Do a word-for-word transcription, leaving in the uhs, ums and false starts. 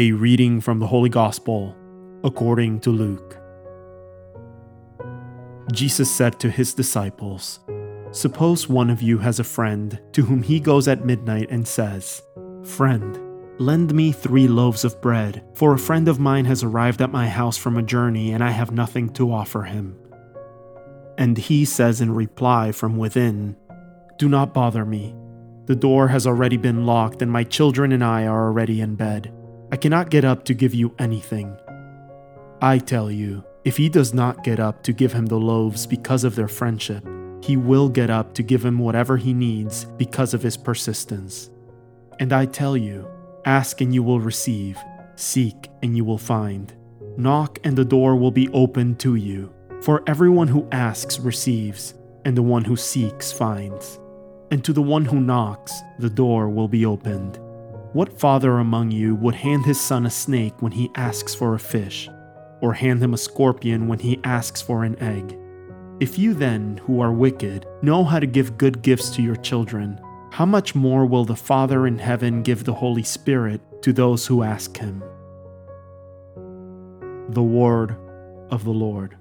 A reading from the Holy Gospel according to Luke. Jesus said to his disciples, "Suppose one of you has a friend to whom he goes at midnight and says, 'Friend, lend me three loaves of bread, for a friend of mine has arrived at my house from a journey and I have nothing to offer him.' And he says in reply from within, 'Do not bother me. The door has already been locked and my children and I are already in bed. I cannot get up to give you anything.' I tell you, if he does not get up to give him the loaves because of their friendship, he will get up to give him whatever he needs because of his persistence. And I tell you, ask and you will receive, seek and you will find, knock and the door will be opened to you. For everyone who asks receives, and the one who seeks finds. And to the one who knocks, the door will be opened. What father among you would hand his son a snake when he asks for a fish, or hand him a scorpion when he asks for an egg? If you then, who are wicked, know how to give good gifts to your children, how much more will the Father in heaven give the Holy Spirit to those who ask him?" The Word of the Lord.